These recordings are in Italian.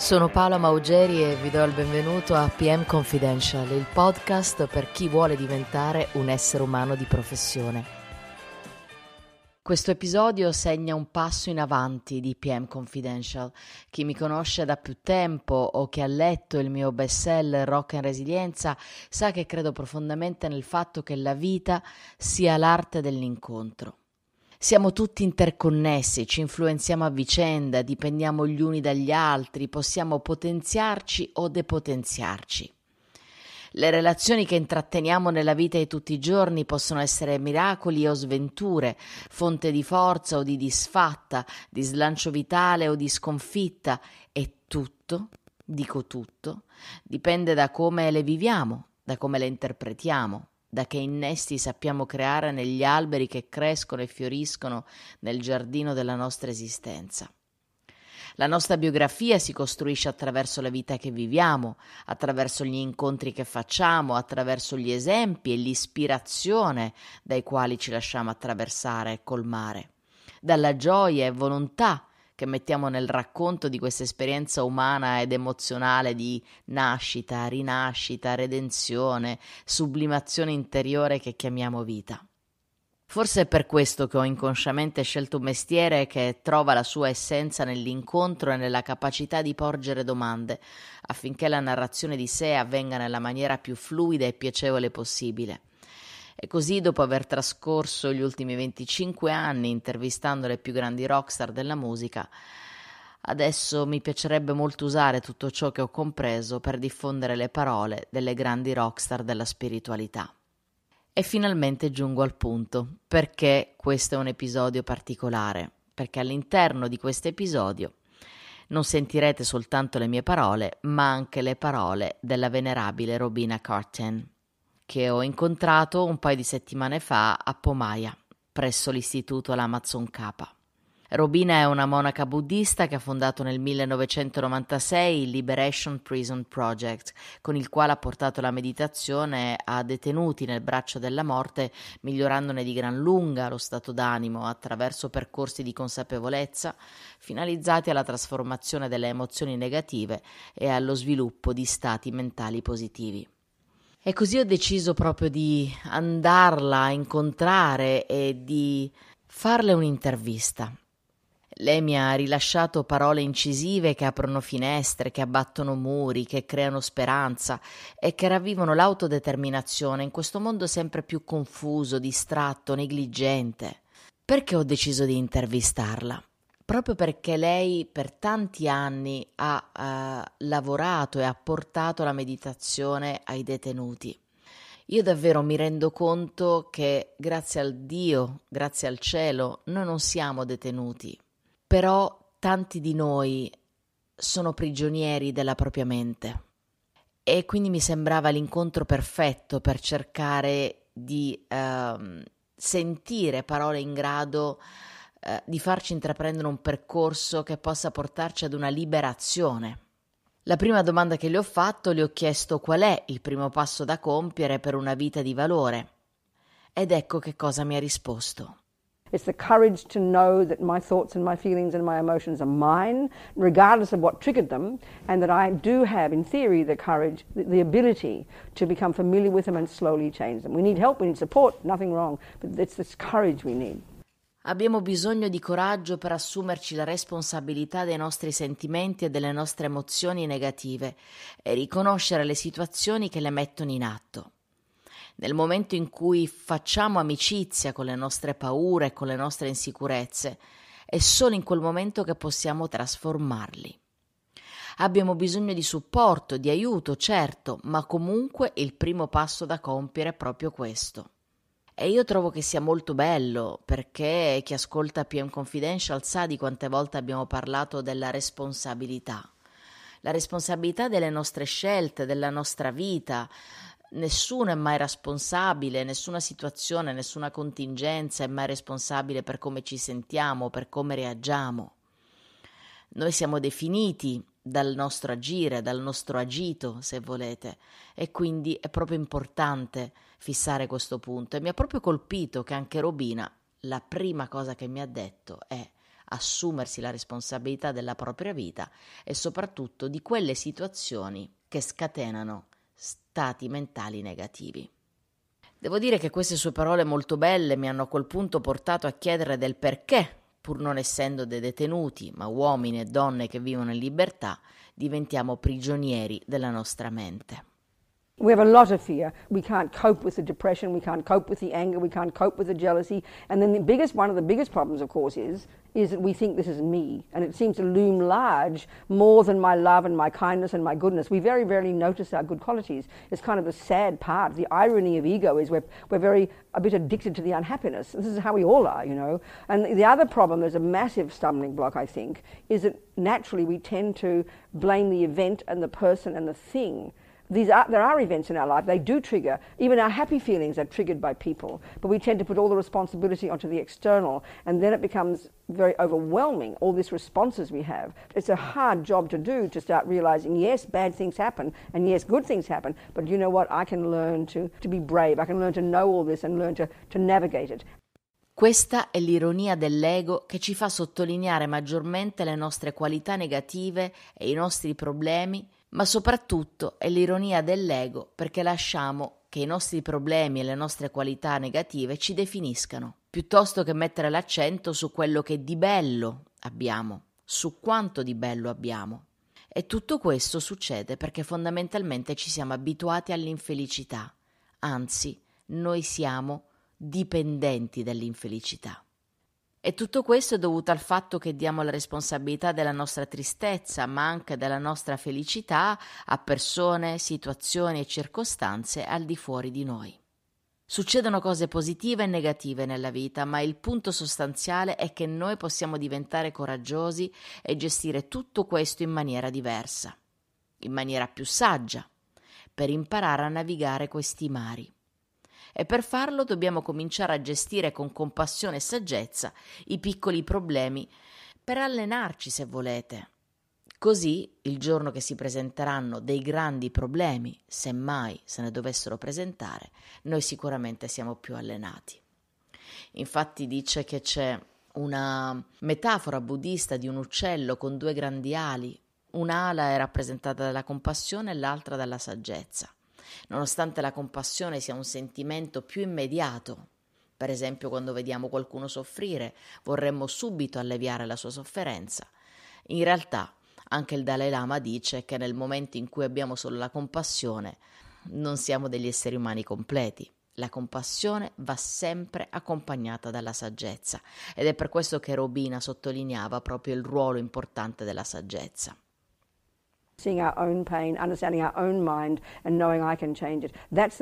Sono Paola Maugeri e vi do il benvenuto a PM Confidential, il podcast per chi vuole diventare un essere umano di professione. Questo episodio segna un passo in avanti di PM Confidential. Chi mi conosce da più tempo o che ha letto il mio bestseller Rock and Resilienza sa che credo profondamente nel fatto che la vita sia l'arte dell'incontro. Siamo tutti interconnessi, ci influenziamo a vicenda, dipendiamo gli uni dagli altri, possiamo potenziarci o depotenziarci. Le relazioni che intratteniamo nella vita di tutti i giorni possono essere miracoli o sventure, fonte di forza o di disfatta, di slancio vitale o di sconfitta, e tutto, dico tutto, dipende da come le viviamo, da come le interpretiamo, da che innesti sappiamo creare negli alberi che crescono e fioriscono nel giardino della nostra esistenza. La nostra biografia si costruisce attraverso la vita che viviamo, attraverso gli incontri che facciamo, attraverso gli esempi e l'ispirazione dai quali ci lasciamo attraversare e colmare, dalla gioia e volontà che mettiamo nel racconto di questa esperienza umana ed emozionale di nascita, rinascita, redenzione, sublimazione interiore che chiamiamo vita. Forse è per questo che ho inconsciamente scelto un mestiere che trova la sua essenza nell'incontro e nella capacità di porgere domande, affinché la narrazione di sé avvenga nella maniera più fluida e piacevole possibile. E così, dopo aver trascorso gli ultimi 25 anni intervistando le più grandi rockstar della musica, adesso mi piacerebbe molto usare tutto ciò che ho compreso per diffondere le parole delle grandi rockstar della spiritualità. E finalmente giungo al punto, perché questo è un episodio particolare, perché all'interno di questo episodio non sentirete soltanto le mie parole, ma anche le parole della venerabile Robina Courtin, che ho incontrato un paio di settimane fa a Pomaia, presso l'istituto L'Amazon Kappa. Robina è una monaca buddista che ha fondato nel 1996 il Liberation Prison Project, con il quale ha portato la meditazione a detenuti nel braccio della morte, migliorandone di gran lunga lo stato d'animo attraverso percorsi di consapevolezza finalizzati alla trasformazione delle emozioni negative e allo sviluppo di stati mentali positivi. E così ho deciso proprio di andarla a incontrare e di farle un'intervista. Lei mi ha rilasciato parole incisive che aprono finestre, che abbattono muri, che creano speranza e che ravvivano l'autodeterminazione in questo mondo sempre più confuso, distratto, negligente. Perché ho deciso di intervistarla? Proprio perché lei per tanti anni ha lavorato e ha portato la meditazione ai detenuti. Io davvero mi rendo conto che grazie al Dio, grazie al cielo, noi non siamo detenuti. Però tanti di noi sono prigionieri della propria mente e quindi mi sembrava l'incontro perfetto per cercare di sentire parole in grado di farci intraprendere un percorso che possa portarci ad una liberazione. La prima domanda che le ho fatto, le ho chiesto qual è il primo passo da compiere per una vita di valore, ed ecco che cosa mi ha risposto. It's the courage to know that my thoughts and my feelings and my emotions are mine, regardless of what triggered them, and that I do have, in theory, the courage, the ability to become familiar with them and slowly change them. We need help, we need support, nothing wrong, but it's this courage we need. Abbiamo bisogno di coraggio per assumerci la responsabilità dei nostri sentimenti e delle nostre emozioni negative e riconoscere le situazioni che le mettono in atto. Nel momento in cui facciamo amicizia con le nostre paure e con le nostre insicurezze, è solo in quel momento che possiamo trasformarli. Abbiamo bisogno di supporto, di aiuto, certo, ma comunque il primo passo da compiere è proprio questo. E io trovo che sia molto bello, perché chi ascolta PM Confidential sa di quante volte abbiamo parlato della responsabilità. La responsabilità delle nostre scelte, della nostra vita. Nessuno è mai responsabile, nessuna situazione, nessuna contingenza è mai responsabile per come ci sentiamo, per come reagiamo. Noi siamo definiti dal nostro agire, dal nostro agito, se volete, e quindi è proprio importante fissare questo punto. E mi ha proprio colpito che anche Robina, la prima cosa che mi ha detto è: assumersi la responsabilità della propria vita e soprattutto di quelle situazioni che scatenano stati mentali negativi. Devo dire che queste sue parole molto belle mi hanno a quel punto portato a chiedere del perché, pur non essendo dei detenuti, ma uomini e donne che vivono in libertà, diventiamo prigionieri della nostra mente. We have a lot of fear. We can't cope with the depression, we can't cope with the anger, we can't cope with the jealousy. And then one of the biggest problems, of course, is that we think this is me. And it seems to loom large more than my love and my kindness and my goodness. We very rarely notice our good qualities. It's kind of the sad part. The irony of ego is we're a bit addicted to the unhappiness. This is how we all are, you know. And the other problem, there's a massive stumbling block, I think, is that naturally we tend to blame the event and the person and the thing. There are events in our life, they do trigger. Even our happy feelings are triggered by people. But we tend to put all the responsibility onto the external, and then it becomes very overwhelming, all these responses we have. It's a hard job to do, to start realizing, yes, bad things happen, and yes, good things happen, but you know what, I can learn to be brave, I can learn to know all this and learn to navigate it. Questa è l'ironia dell'ego che ci fa sottolineare maggiormente le nostre qualità negative e i nostri problemi, ma soprattutto è l'ironia dell'ego perché lasciamo che i nostri problemi e le nostre qualità negative ci definiscano, piuttosto che mettere l'accento su quello che di bello abbiamo, su quanto di bello abbiamo. E tutto questo succede perché fondamentalmente ci siamo abituati all'infelicità, anzi, noi siamo dipendenti dall'infelicità. E tutto questo è dovuto al fatto che diamo la responsabilità della nostra tristezza, ma anche della nostra felicità, a persone, situazioni e circostanze al di fuori di noi. Succedono cose positive e negative nella vita, ma il punto sostanziale è che noi possiamo diventare coraggiosi e gestire tutto questo in maniera diversa, in maniera più saggia, per imparare a navigare questi mari. E per farlo dobbiamo cominciare a gestire con compassione e saggezza i piccoli problemi per allenarci, se volete. Così, il giorno che si presenteranno dei grandi problemi, se mai se ne dovessero presentare, noi sicuramente siamo più allenati. Infatti dice che c'è una metafora buddista di un uccello con due grandi ali. Un'ala è rappresentata dalla compassione e l'altra dalla saggezza. Nonostante la compassione sia un sentimento più immediato, per esempio quando vediamo qualcuno soffrire vorremmo subito alleviare la sua sofferenza, in realtà anche il Dalai Lama dice che nel momento in cui abbiamo solo la compassione non siamo degli esseri umani completi. La compassione va sempre accompagnata dalla saggezza ed è per questo che Robina sottolineava proprio il ruolo importante della saggezza. Seeing our own pain, understanding our own mind, and knowing I can change it. That's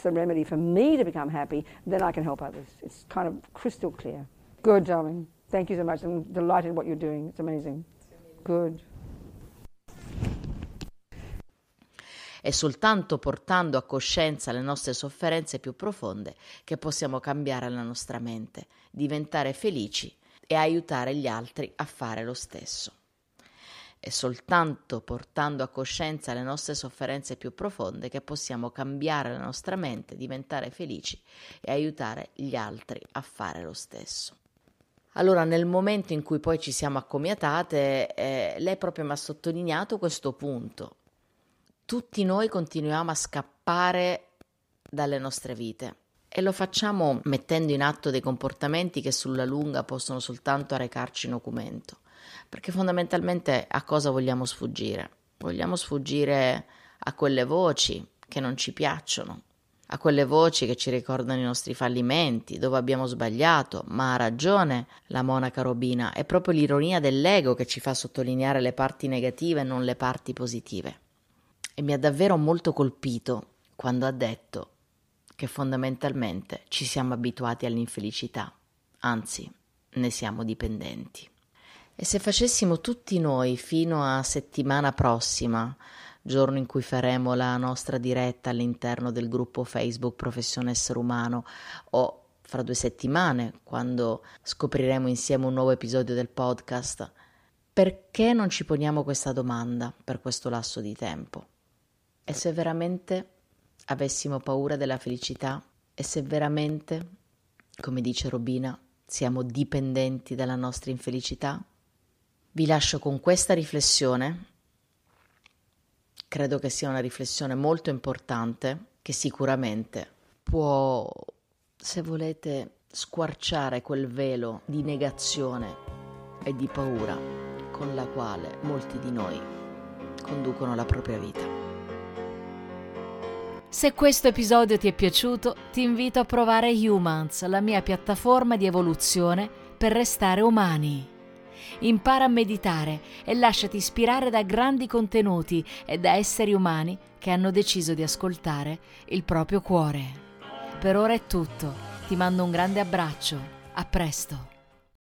the remedy for me to become happy, then I can help others. It's kind of crystal clear. Good, darling. Thank you so much. I'm delighted in what you're doing. It's amazing. Good. È soltanto portando a coscienza le nostre sofferenze più profonde che possiamo cambiare la nostra mente, diventare felici e aiutare gli altri a fare lo stesso. È soltanto portando a coscienza le nostre sofferenze più profonde che possiamo cambiare la nostra mente, diventare felici e aiutare gli altri a fare lo stesso. Allora, nel momento in cui poi ci siamo accomiatate, lei proprio mi ha sottolineato questo punto. Tutti noi continuiamo a scappare dalle nostre vite. E lo facciamo mettendo in atto dei comportamenti che sulla lunga possono soltanto arrecarci nocumento. Perché fondamentalmente a cosa vogliamo sfuggire? Vogliamo sfuggire a quelle voci che non ci piacciono, a quelle voci che ci ricordano i nostri fallimenti, dove abbiamo sbagliato, ma ha ragione la monaca Robina, è proprio l'ironia dell'ego che ci fa sottolineare le parti negative e non le parti positive. E mi ha davvero molto colpito quando ha detto che fondamentalmente ci siamo abituati all'infelicità, anzi, ne siamo dipendenti. E se facessimo tutti noi fino a settimana prossima, giorno in cui faremo la nostra diretta all'interno del gruppo Facebook Professione Essere Umano, o fra 2 settimane, quando scopriremo insieme un nuovo episodio del podcast, perché non ci poniamo questa domanda per questo lasso di tempo? E se veramente avessimo paura della felicità, e se veramente, come dice Robina, Siamo dipendenti dalla nostra infelicità? Vi lascio con questa riflessione. Credo che sia una riflessione molto importante che sicuramente può, se volete, squarciare quel velo di negazione e di paura con la quale molti di noi conducono la propria vita. Se questo episodio ti è piaciuto, ti invito a provare Humans, la mia piattaforma di evoluzione per restare umani. Impara a meditare e lasciati ispirare da grandi contenuti e da esseri umani che hanno deciso di ascoltare il proprio cuore. Per ora è tutto, ti mando un grande abbraccio, a presto.